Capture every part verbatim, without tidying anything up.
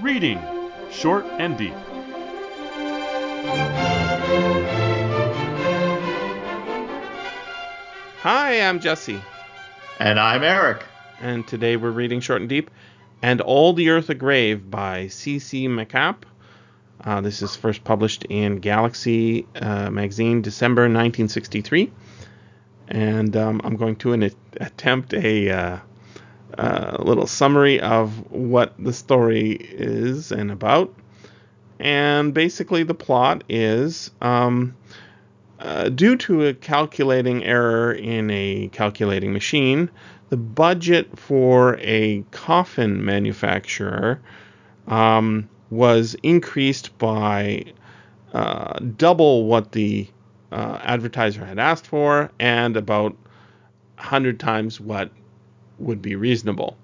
Reading, Short and Deep. Hi, I'm Jesse. And I'm Eric. And today we're reading Short and Deep, And All the Earth a Grave by C C. MacApp. Uh, this is first published in Galaxy uh, magazine, December nineteen sixty-three. And um, I'm going to an- attempt a uh, uh, little summary of what the story is and about. And basically the plot is, um, uh, due to a calculating error in a calculating machine, the budget for a coffin manufacturer um, was increased by uh, double what the uh, advertiser had asked for and about one hundred times what would be reasonable.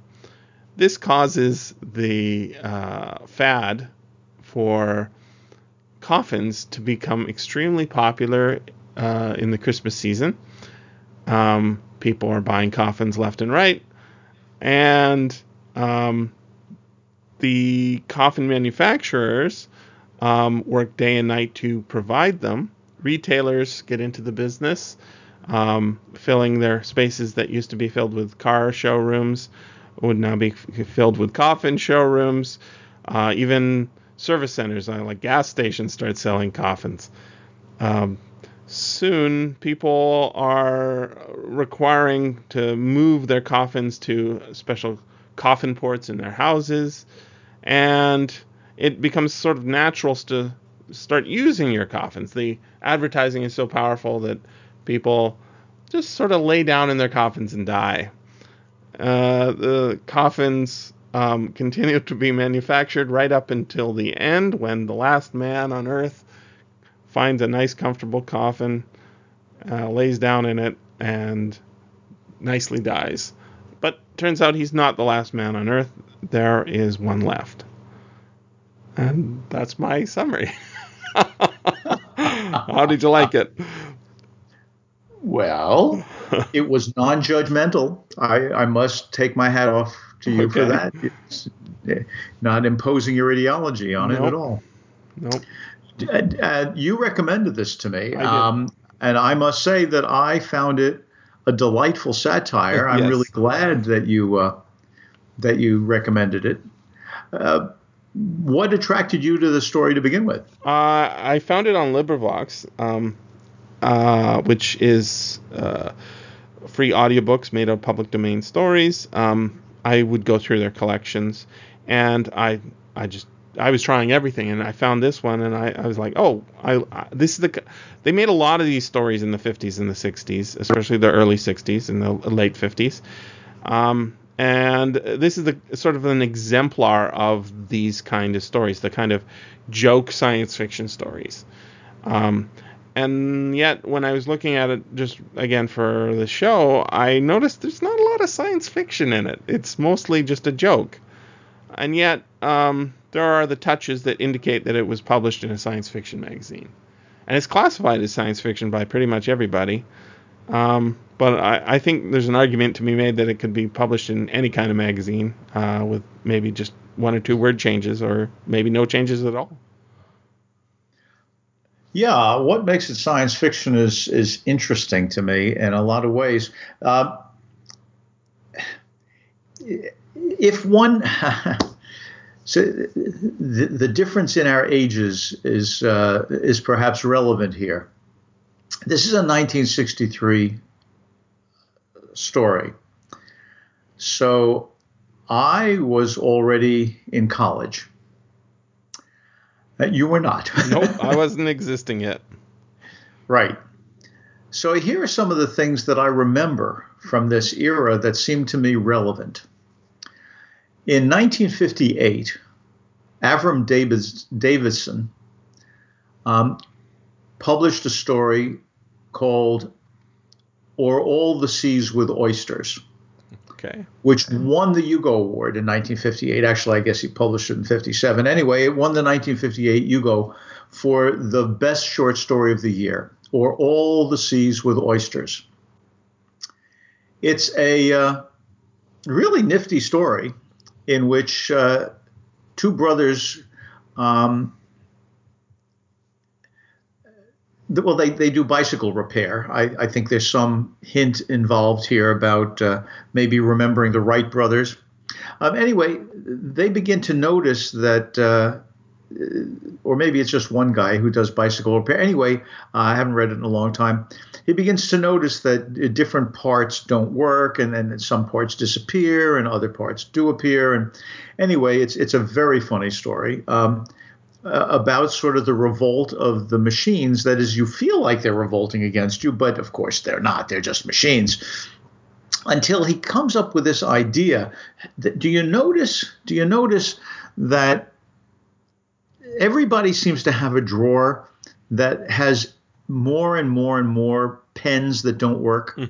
This causes the uh, fad for coffins to become extremely popular uh, in the Christmas season. Um, people are buying coffins left and right, and um, the coffin manufacturers um, work day and night to provide them. Retailers get into the business, um, filling their spaces that used to be filled with car showrooms would now be f- filled with coffin showrooms. Uh, even service centers, like gas stations, start selling coffins. Um, Soon, people are requiring to move their coffins to special coffin ports in their houses, and it becomes sort of natural to start using your coffins. The advertising is so powerful that people just sort of lay down in their coffins and die. Uh, the coffins um, continue to be manufactured right up until the end, when the last man on Earth finds a nice, comfortable coffin, uh, lays down in it, and nicely dies. But turns out he's not the last man on Earth. There is one left. And that's my summary. How did you like it? Well, it was non-judgmental. I, I must take my hat off to you okay. for that. It's not imposing your ideology on nope. it at all. Nope. Uh, you recommended this to me, um, and I must say that I found it a delightful satire. Yes. I'm really glad that you uh, that you recommended it. Uh, what attracted you to the story to begin with? Uh, I found it on LibriVox, um, uh, which is uh, free audiobooks made of public domain stories. Um, I would go through their collections, and I I just. I was trying everything, and I found this one, and I, I was like, oh, I, I this is the – they made a lot of these stories in the fifties and the sixties, especially the early sixties and the late fifties. Um, and this is the sort of an exemplar of these kind of stories, the kind of joke science fiction stories. Um, and yet when I was looking at it just, again, for the show, I noticed there's not a lot of science fiction in it. It's mostly just a joke. And yet um, there are the touches that indicate that it was published in a science fiction magazine. And it's classified as science fiction by pretty much everybody. Um, but I, I think there's an argument to be made that it could be published in any kind of magazine uh, with maybe just one or two word changes or maybe no changes at all. Yeah, what makes it science fiction is, is interesting to me in a lot of ways. Uh, If one, so the, the difference in our ages is uh, is perhaps relevant here. This is a nineteen sixty-three story. So I was already in college. You were not. Nope, I wasn't existing yet. Right. So here are some of the things that I remember from this era that seemed to me relevant. In nineteen fifty-eight, Avram Davids, Davidson um, published a story called Or All the Seas with Oysters, okay. which won the Hugo Award in nineteen fifty-eight. Actually, I guess he published it in fifty-seven. Anyway, it won the nineteen fifty-eight Hugo for the best short story of the year, Or All the Seas with Oysters. It's a uh, really nifty story in which uh, two brothers. Um, well, they, they do bicycle repair. I, I think there's some hint involved here about uh, maybe remembering the Wright brothers. Um, anyway, they begin to notice that, uh, or maybe it's just one guy who does bicycle repair. Anyway, uh, I haven't read it in a long time. He begins to notice that different parts don't work, and then some parts disappear and other parts do appear. And anyway, it's it's a very funny story um, about sort of the revolt of the machines. That is, you feel like they're revolting against you, but of course they're not. They're just machines. Until he comes up with this idea. Do you notice, do you notice that everybody seems to have a drawer that has more and more and more pens that don't work?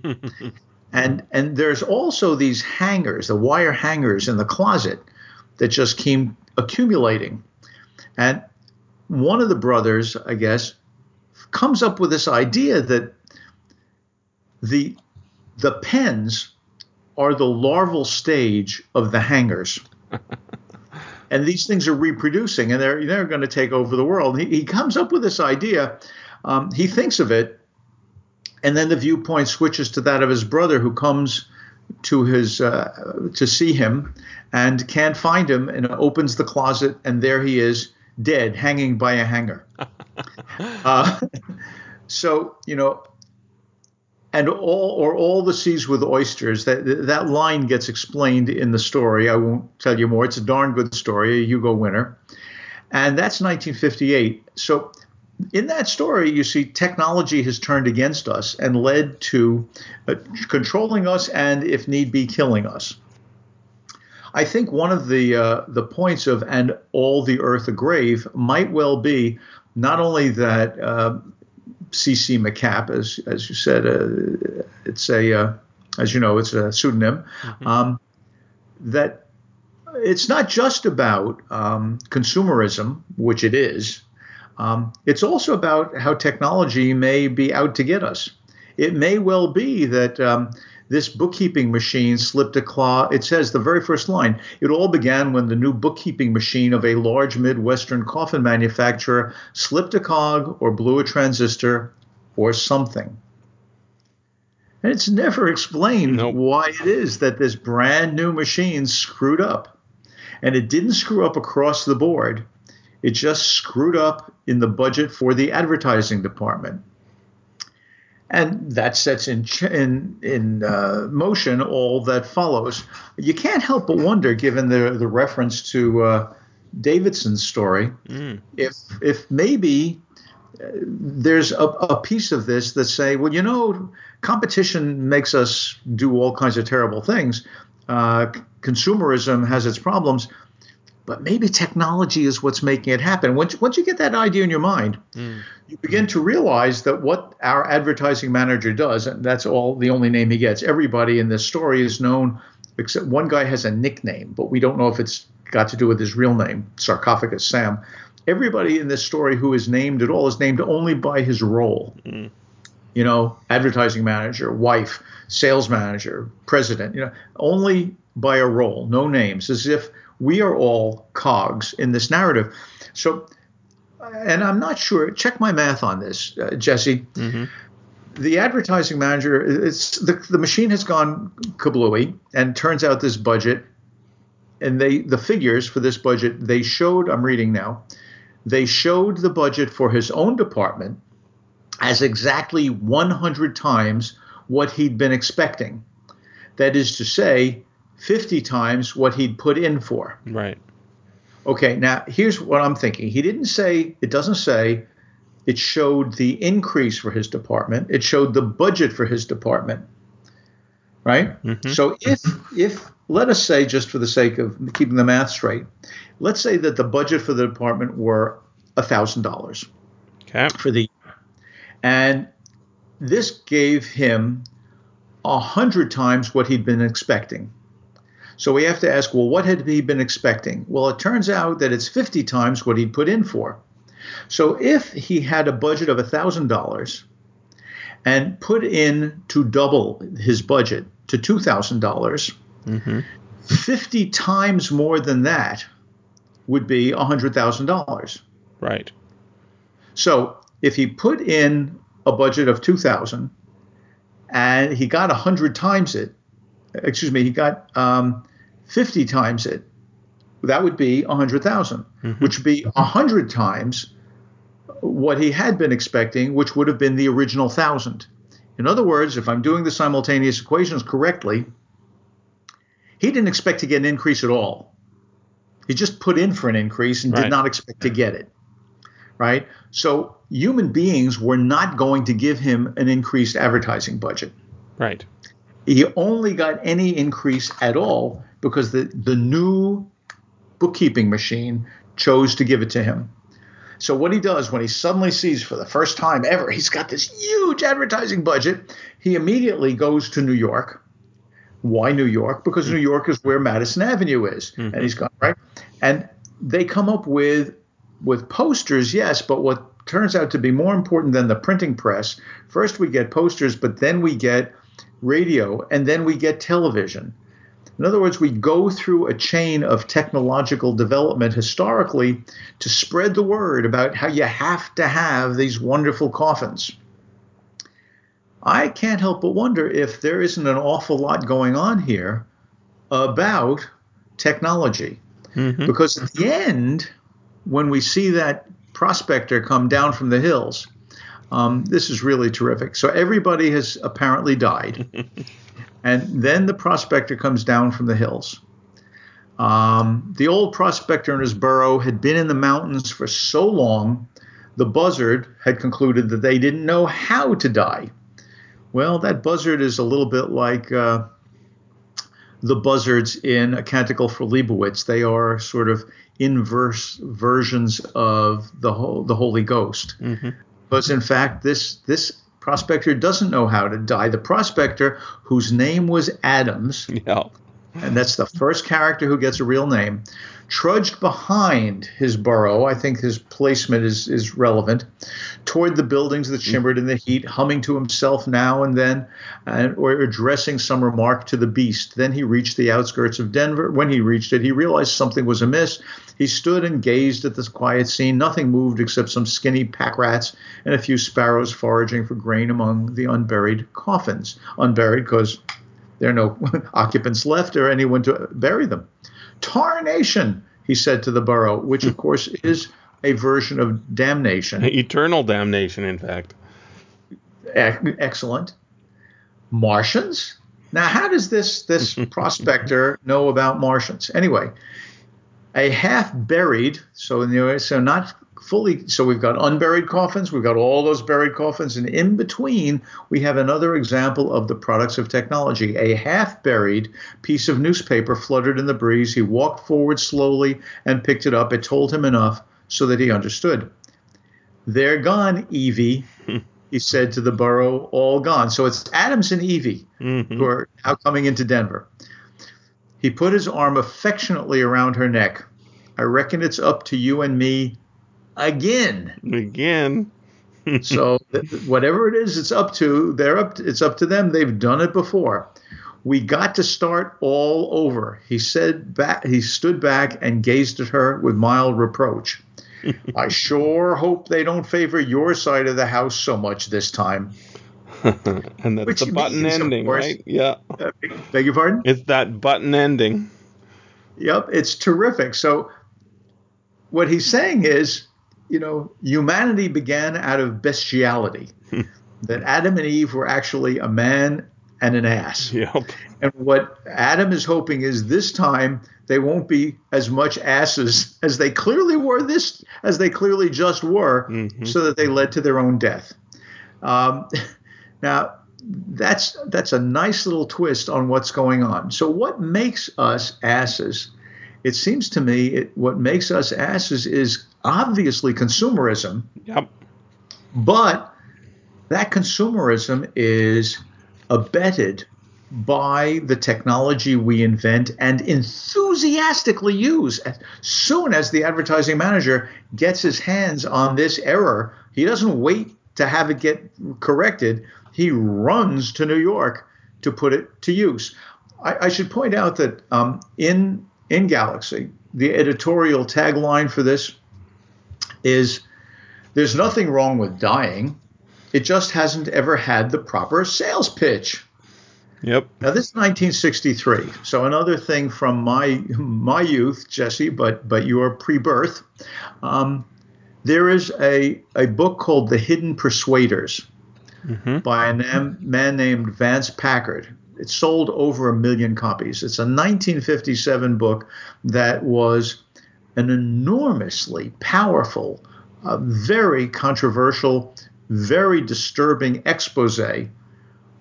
and and there's also these hangers, the wire hangers in the closet that just keep accumulating. And one of the brothers, I guess, comes up with this idea that the The pens are the larval stage of the hangers. And these things are reproducing, and they're, they're going to take over the world. He, he comes up with this idea. Um, he thinks of it, and then the viewpoint switches to that of his brother, who comes to his uh, to see him and can't find him, and opens the closet, and there he is, dead, hanging by a hanger. uh, so, you know, And all or all the seas with oysters. That that line gets explained in the story. I won't tell you more. It's a darn good story, a Hugo winner, and that's nineteen fifty-eight. So, in that story, you see technology has turned against us and led to uh, controlling us and, if need be, killing us. I think one of the uh, the points of "and all the earth a grave" might well be not only that. Uh, C C MacApp, as as you said, uh, it's a uh, as you know, it's a pseudonym. Mm-hmm. Um, that it's not just about um, consumerism, which it is. Um, it's also about how technology may be out to get us. It may well be that um, this bookkeeping machine slipped a claw. It says the very first line. It all began when the new bookkeeping machine of a large Midwestern coffin manufacturer slipped a cog or blew a transistor or something. And it's never explained Nope. why it is that this brand new machine screwed up. And it didn't screw up across the board. It just screwed up in the budget for the advertising department. And that sets in in, in uh, motion all that follows. You can't help but wonder, given the, the reference to uh, Davidson's story, mm. if if maybe uh, there's a, a piece of this that say, well, you know, competition makes us do all kinds of terrible things. Uh, consumerism has its problems. But maybe technology is what's making it happen. Once, once you get that idea in your mind, mm. you begin to realize that what our advertising manager does, and that's all the only name he gets. Everybody in this story is known, except one guy has a nickname, but we don't know if it's got to do with his real name, Sarcophagus Sam. Everybody in this story who is named at all is named only by his role. Mm. You know, advertising manager, wife, sales manager, president, you know, only by a role, no names, as if we are all cogs in this narrative. So, and I'm not sure, check my math on this, uh, Jesse. Mm-hmm. The advertising manager, it's the, the machine has gone kablooey and turns out this budget, and they the figures for this budget, they showed, I'm reading now, they showed the budget for his own department as exactly one hundred times what he'd been expecting. That is to say, fifty times what he'd put in for. Right. Okay, now here's what I'm thinking. He didn't say, it doesn't say, it showed the increase for his department. It showed the budget for his department. Right? Mm-hmm. So if, if let us say, just for the sake of keeping the math straight, let's say that the budget for the department were one thousand dollars okay. for the year. And this gave him one hundred times what he'd been expecting. So we have to ask, well, what had he been expecting? Well, it turns out that it's fifty times what he'd put in for. So if he had a budget of one thousand dollars and put in to double his budget to two thousand dollars, mm-hmm. fifty times more than that would be one hundred thousand dollars. Right. So if he put in a budget of two thousand dollars and he got one hundred times it, excuse me, he got um, fifty times it, that would be one hundred thousand dollars, mm-hmm. which would be one hundred times what he had been expecting, which would have been the original one thousand dollars. In other words, if I'm doing the simultaneous equations correctly, he didn't expect to get an increase at all. He just put in for an increase and right. did not expect to get it, right? So human beings were not going to give him an increased advertising budget. Right. He only got any increase at all because the, the new bookkeeping machine chose to give it to him. So what he does when he suddenly sees for the first time ever, he's got this huge advertising budget, he immediately goes to New York. Why New York? Because New York is where Madison Avenue is. Mm-hmm. And he's gone, right? And they come up with with posters, yes, but what turns out to be more important than the printing press, first we get posters, but then we get radio, and then we get television. In other words, we go through a chain of technological development historically to spread the word about how you have to have these wonderful coffins. I can't help but wonder if there isn't an awful lot going on here about technology. Mm-hmm. Because at the end, when we see that prospector come down from the hills, um, this is really terrific. So everybody has apparently died. And then the prospector comes down from the hills. Um, the old prospector and his burro had been in the mountains for so long, the buzzard had concluded that they didn't know how to die. Well, that buzzard is a little bit like uh, the buzzards in A Canticle for Leibowitz. They are sort of inverse versions of the whole, the Holy Ghost. Mm-hmm. Because, in fact, this, this prospector doesn't know how to die. The prospector, whose name was Adams, yeah. and that's the first character who gets a real name, trudged behind his burrow, I think his placement is, is relevant, toward the buildings that shimmered in the heat, humming to himself now and then, uh, or addressing some remark to the beast. Then he reached the outskirts of Denver. When he reached it, he realized something was amiss. He stood and gazed at this quiet scene. Nothing moved except some skinny pack rats and a few sparrows foraging for grain among the unburied coffins. Unburied because there are no occupants left or anyone to bury them. Tarnation, he said to the burrow, which, of course, is a version of damnation. Eternal damnation, in fact. E- excellent. Martians? Now, how does this, this prospector know about Martians? Anyway, a half-buried, so in the, so not fully, so we've got unburied coffins, we've got all those buried coffins, and in between, we have another example of the products of technology. A half-buried piece of newspaper fluttered in the breeze. He walked forward slowly and picked it up. It told him enough so that he understood. They're gone, Evie, he said to the burrow, all gone. So it's Adams and Evie mm-hmm. who are now coming into Denver. He put his arm affectionately around her neck. I reckon it's up to you and me Again, again. So th- whatever it is, it's up to they're up. To, it's up to them. They've done it before. We got to start all over. He said. Back, he stood back and gazed at her with mild reproach. I sure hope they don't favor your side of the house so much this time. And that's Which the button means, ending, right? Yeah. Uh, beg your pardon? It's that button ending. Yep, it's terrific. So what he's saying is, you know, humanity began out of bestiality, that Adam and Eve were actually a man and an ass. Yep. And what Adam is hoping is this time they won't be as much asses as they clearly were this, as they clearly just were, mm-hmm. so that they led to their own death. Um, now, that's that's a nice little twist on what's going on. So what makes us asses? It seems to me it, what makes us asses is obviously consumerism. Yep. But that consumerism is abetted by the technology we invent and enthusiastically use. As soon as the advertising manager gets his hands on this error, he doesn't wait to have it get corrected. He runs to New York to put it to use. I, I should point out that um, in In Galaxy, the editorial tagline for this is, there's nothing wrong with dying. It just hasn't ever had the proper sales pitch. Yep. Now, this is nineteen sixty-three. So another thing from my my youth, Jesse, but but your pre-birth. Um, there is a, a book called The Hidden Persuaders mm-hmm. by a nam- man named Vance Packard. It sold over a million copies. It's a nineteen fifty-seven book that was an enormously powerful, uh, very controversial, very disturbing expose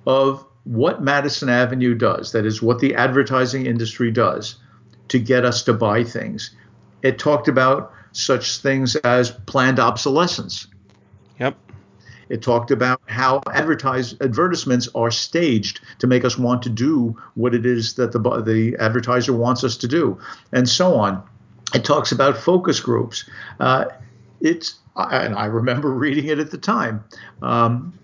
of what Madison Avenue does, that is what the advertising industry does to get us to buy things. It talked about such things as planned obsolescence. Yep. It talked about how advertise advertisements are staged to make us want to do what it is that the the advertiser wants us to do, and so on. It talks about focus groups. Uh, it's and I remember reading it at the time. Um,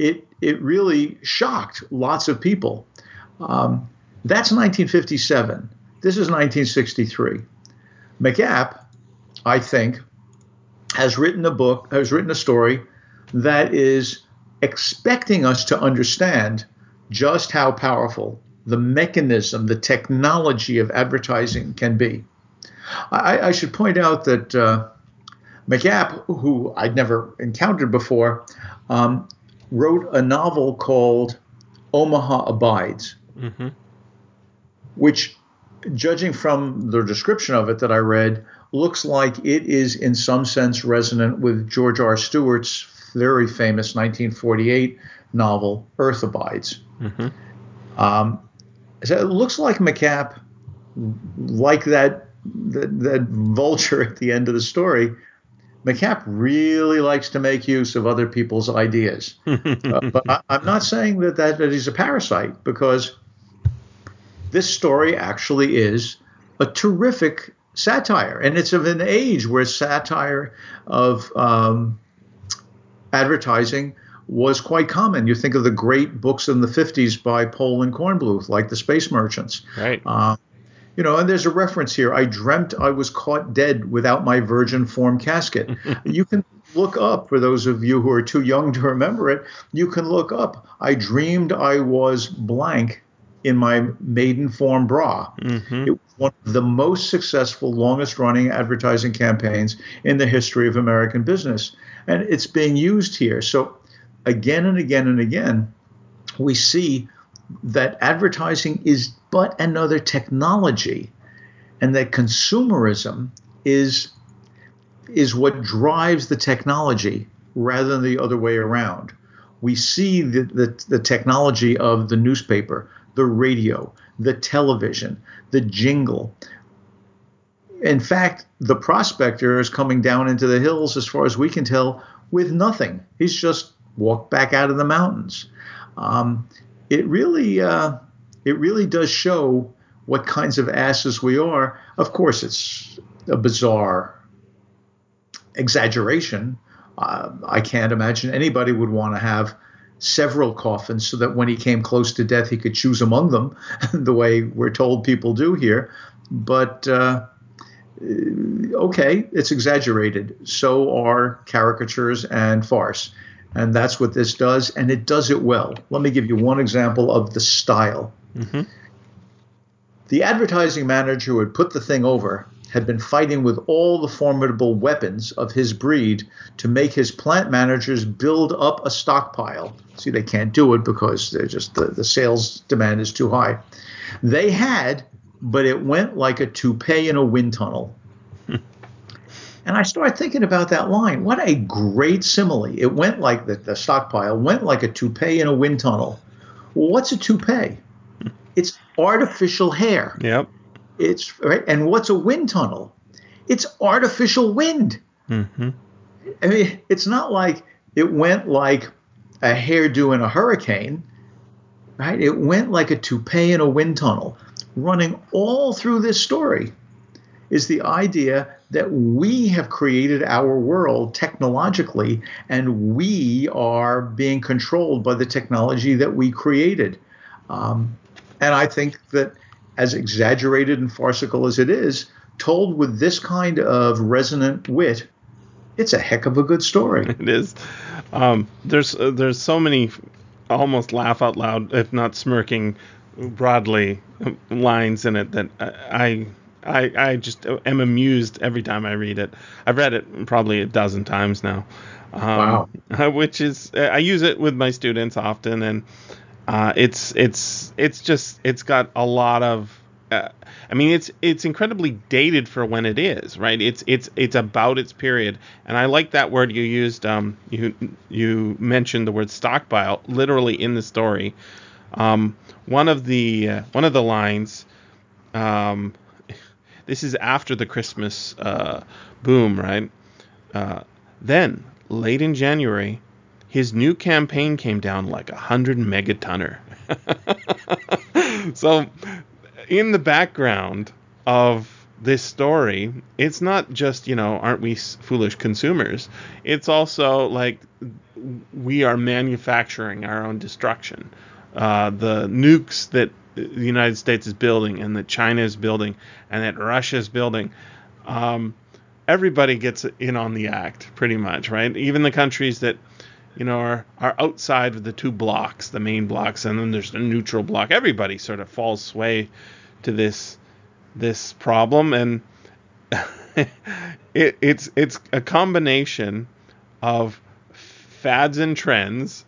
it it really shocked lots of people. Um, that's nineteen fifty-seven. This is nineteen sixty-three. MacApp, I think, has written a book. Has written a story that is expecting us to understand just how powerful the mechanism, the technology of advertising can be. I, I should point out that uh, MacApp, who I'd never encountered before, um, wrote a novel called Omaha Abides, mm-hmm. which, judging from the description of it that I read, looks like it is in some sense resonant with George R. Stewart's very famous nineteen forty-eight novel, Earth Abides. Mm-hmm. Um, so it looks like MacApp, like that, that that vulture at the end of the story, MacApp really likes to make use of other people's ideas. uh, but I, I'm not saying that, that that he's a parasite, because this story actually is a terrific satire. And it's of an age where satire of um, – advertising was quite common. You think of the great books in the fifties by Pohl and Kornbluth, like The Space Merchants. Right. Uh, you know, and there's a reference here. I dreamt I was caught dead without my virgin form casket. You can look up, for those of you who are too young to remember it, you can look up, I dreamed I was blank in my Maidenform bra. Mm-hmm. It was one of the most successful, longest-running advertising campaigns in the history of American business. And it's being used here. So again and again and again, we see that advertising is but another technology, and that consumerism is, is what drives the technology rather than the other way around. We see the, the, the technology of the newspaper, the radio, the television, the jingle. In fact, the prospector is coming down into the hills, as far as we can tell, with nothing. He's just walked back out of the mountains. Um, it really uh, it really does show what kinds of asses we are. Of course, it's a bizarre exaggeration. Uh, I can't imagine anybody would want to have several coffins so that when he came close to death, he could choose among them, the way we're told people do here. But uh, okay, it's exaggerated. So are caricatures and farce. And that's what this does, and it does it well. Let me give you one example of the style. Mm-hmm. The advertising manager who had put the thing over had been fighting with all the formidable weapons of his breed to make his plant managers build up a stockpile. See, they can't do it because they're just the, the sales demand is too high. They had, but it went like a toupee in a wind tunnel. And I started thinking about that line. What a great simile. It went like the, the stockpile went like a toupee in a wind tunnel. Well, what's a toupee? It's artificial hair. Yep. It's right. And what's a wind tunnel? It's artificial wind. Mm-hmm. I mean, it's not like it went like a hairdo in a hurricane, right? It went like a toupee in a wind tunnel. Running all through this story is the idea that we have created our world technologically, and we are being controlled by the technology that we created. Um, and I think that, as exaggerated and farcical as it is, told with this kind of resonant wit, it's a heck of a good story. It is. Um, there's uh, there's so many almost laugh out loud, if not smirking broadly, lines in it that I I I just am amused every time I read it. I've read it probably a dozen times now. Um, wow. Which is, I use it with my students often, and uh, it's it's it's just it's got a lot of. Uh, I mean, it's it's incredibly dated for when it is, right? It's it's it's about its period, and I like that word you used. Um, you you mentioned the word stockpile, literally in the story. Um, one of the uh, one of the lines. Um, this is after the Christmas uh, boom, right? Uh, then late in January, his new campaign came down like a hundred megatonner. So. In the background of this story, it's not just, you know, aren't we foolish consumers? It's also like we are manufacturing our own destruction. Uh, the nukes that the United States is building, and that China is building, and that Russia is building, um, everybody gets in on the act pretty much, right? Even the countries that, you know, are, are outside of the two blocks, the main blocks, and then there's a neutral block. Everybody sort of falls sway to this this problem, and it, it's it's a combination of fads and trends,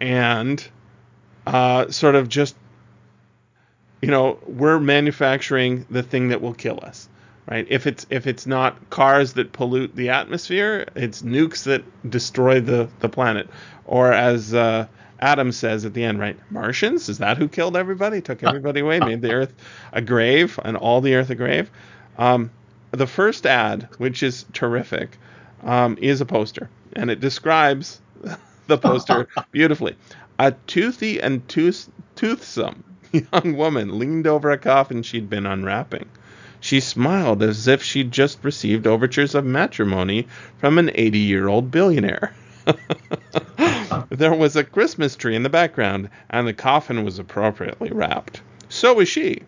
and uh, sort of just, you know, we're manufacturing the thing that will kill us, right? If it's if it's not cars that pollute the atmosphere, it's nukes that destroy the, the planet, or as uh, Adam says at the end, right? Martians? Is that who killed everybody? Took everybody away, made the Earth a grave, and all the Earth a grave. Um, the first ad, which is terrific, um, is a poster, and it describes the poster beautifully. A toothy and tooth- toothsome young woman leaned over a coffin she'd been unwrapping. She smiled as if she'd just received overtures of matrimony from an eighty-year-old billionaire. There was a Christmas tree in the background, and the coffin was appropriately wrapped. So was she.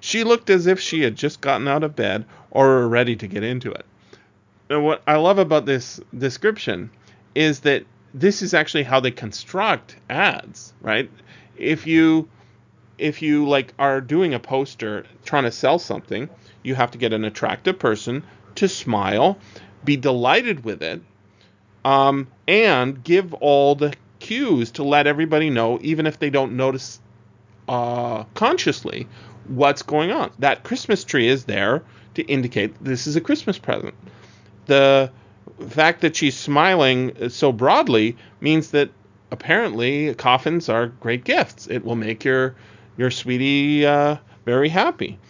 She looked as if she had just gotten out of bed or were ready to get into it. Now, what I love about this description is that this is actually how they construct ads, right? If you... If you like are doing a poster trying to sell something, you have to get an attractive person to smile, be delighted with it, um, and give all the cues to let everybody know, even if they don't notice uh, consciously, what's going on. That Christmas tree is there to indicate this is a Christmas present. The fact that she's smiling so broadly means that apparently coffins are great gifts. It will make your... Your sweetie uh, very happy.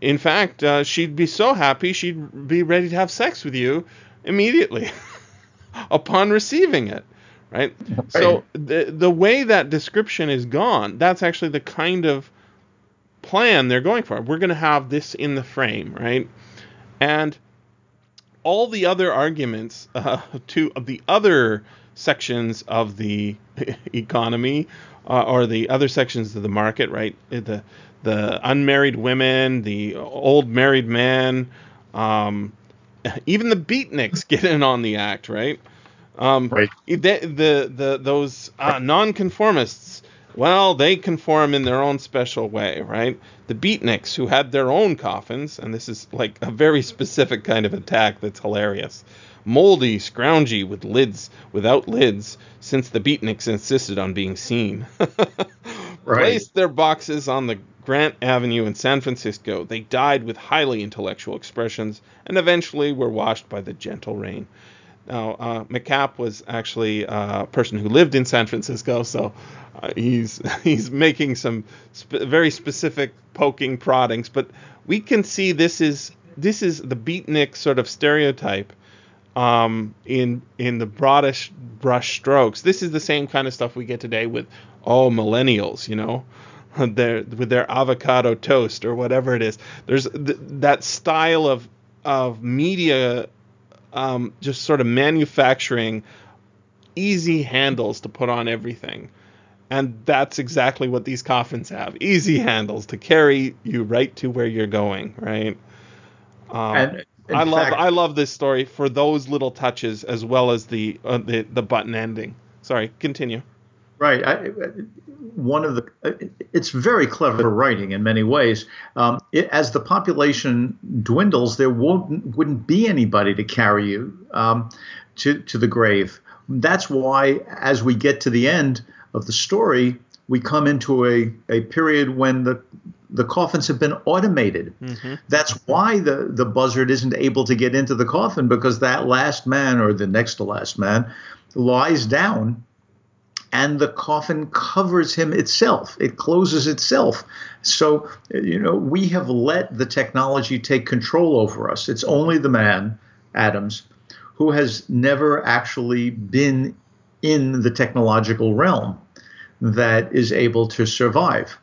In fact, uh, she'd be so happy she'd be ready to have sex with you immediately upon receiving it, right? right? So the the way that description is gone, that's actually the kind of plan they're going for. We're going to have this in the frame, right? And all the other arguments uh, to of the other sections of the economy. Uh, or the other sections of the market, right? The the unmarried women, the old married men, um, even the beatniks get in on the act, right? Um, right. They, the the those uh, nonconformists, well, they conform in their own special way, right? The beatniks who had their own coffins, and this is like a very specific kind of attack that's hilarious. Moldy, scroungy, with lids, without lids, since the beatniks insisted on being seen. Right. Placed their boxes on the Grant Avenue in San Francisco. They died with highly intellectual expressions and eventually were washed by the gentle rain. Now, uh, MacApp was actually uh, a person who lived in San Francisco, so uh, he's he's making some sp- very specific poking proddings. But we can see this is this is the beatnik sort of stereotype. Um, in in the broadish brush strokes, this is the same kind of stuff we get today with oh millennials, you know, their with their avocado toast or whatever it is. There's th- that style of of media, um, just sort of manufacturing easy handles to put on everything, and that's exactly what these coffins have: easy handles to carry you right to where you're going, right? Um, and I fact, love I love this story for those little touches as well as the uh, the, the button ending. Sorry, continue. Right. I, one of the it's very clever writing in many ways. Um, it, as the population dwindles, there won't wouldn't be anybody to carry you um, to to the grave. That's why, as we get to the end of the story, we come into a, a period when the the coffins have been automated. Mm-hmm. That's why the, the buzzard isn't able to get into the coffin, because that last man or the next to last man lies down and the coffin covers him itself. It closes itself. So, you know, we have let the technology take control over us. It's only the man, Adams, who has never actually been in the technological realm that is able to survive.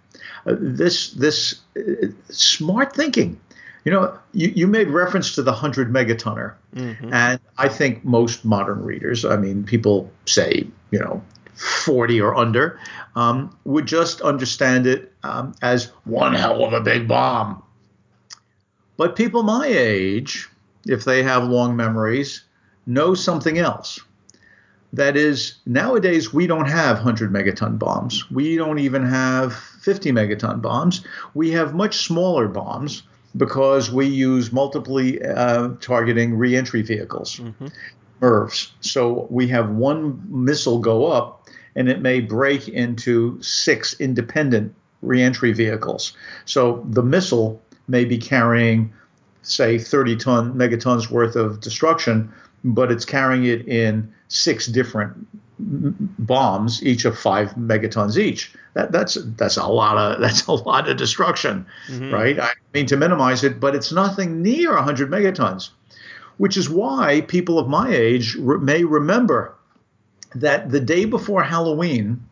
Uh, this this uh, smart thinking. You know, you, you made reference to the one hundred megatonner. Mm-hmm. And I think most modern readers, I mean, people say, you know, forty or under, um, would just understand it um, as one hell of a big bomb. But people my age, if they have long memories, know something else. That is, nowadays, we don't have one hundred megaton bombs. We don't even have fifty megaton bombs. We have much smaller bombs because we use multiply uh, targeting reentry vehicles, mm-hmm. M I R Vs. So we have one missile go up, and it may break into six independent reentry vehicles. So the missile may be carrying, say, thirty ton megatons worth of destruction, but it's carrying it in six different bombs, each of five megatons each. That, that's that's a lot of that's a lot of destruction, mm-hmm. right? I mean to minimize it, but it's nothing near one hundred megatons, which is why people of my age re- may remember that the day before Halloween,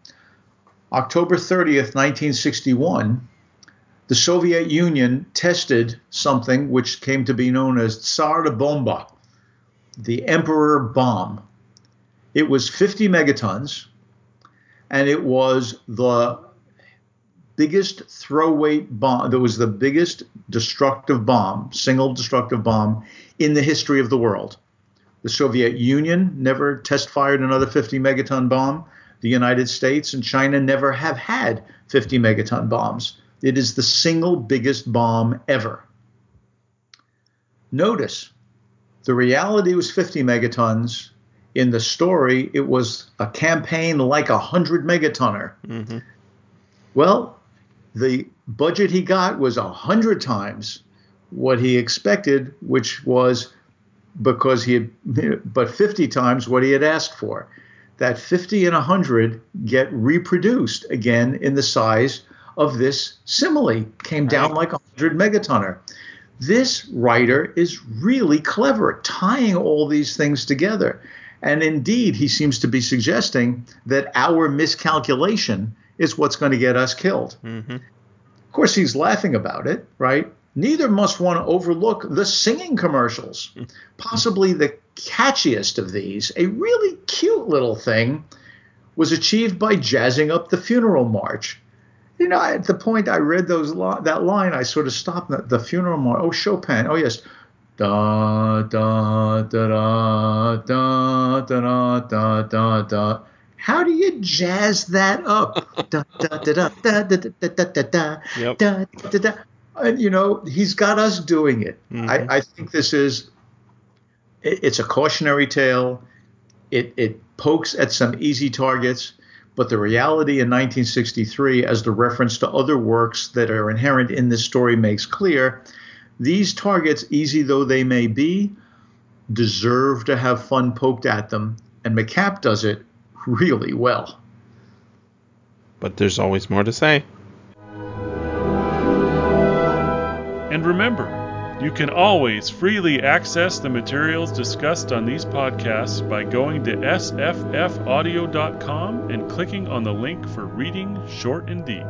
October thirtieth, nineteen sixty-one, the Soviet Union tested something which came to be known as Tsar Bomba, the Emperor Bomb. It was fifty megatons, and it was the biggest throw weight bomb. That was the biggest destructive bomb, single destructive bomb in the history of the world. The Soviet Union never test fired another fifty megaton bomb. The United States and China never have had fifty megaton bombs. It is the single biggest bomb ever. Notice, the reality was fifty megatons. In the story, it was a campaign like a one hundred megatonner. Mm-hmm. Well, the budget he got was one hundred times what he expected, which was because he had, but fifty times what he had asked for. That fifty and one hundred get reproduced again in the size of this simile, came down like a one hundred megatonner. This writer is really clever, tying all these things together. And indeed, he seems to be suggesting that our miscalculation is what's going to get us killed. Mm-hmm. Of course, he's laughing about it, right? Neither must one overlook the singing commercials, possibly the catchiest of these. A really cute little thing was achieved by jazzing up the funeral march. You know, at the point I read those li- that line, I sort of stopped the, the funeral march. Oh, Chopin. Oh, yes. Da, da, da, da, da, da, da, da, da. How do you jazz that up? Da, da, da, da, da, da, da, da, da, da, yep. da, da, da. And, you know, he's got us doing it. Mm-hmm. I, I think this is, it, it's a cautionary tale. It, it pokes at some easy targets. But the reality in nineteen sixty-three, as the reference to other works that are inherent in this story makes clear, these targets, easy though they may be, deserve to have fun poked at them. And MacApp does it really well. But there's always more to say. And remember, you can always freely access the materials discussed on these podcasts by going to s f f audio dot com and clicking on the link for Reading Short and Deep.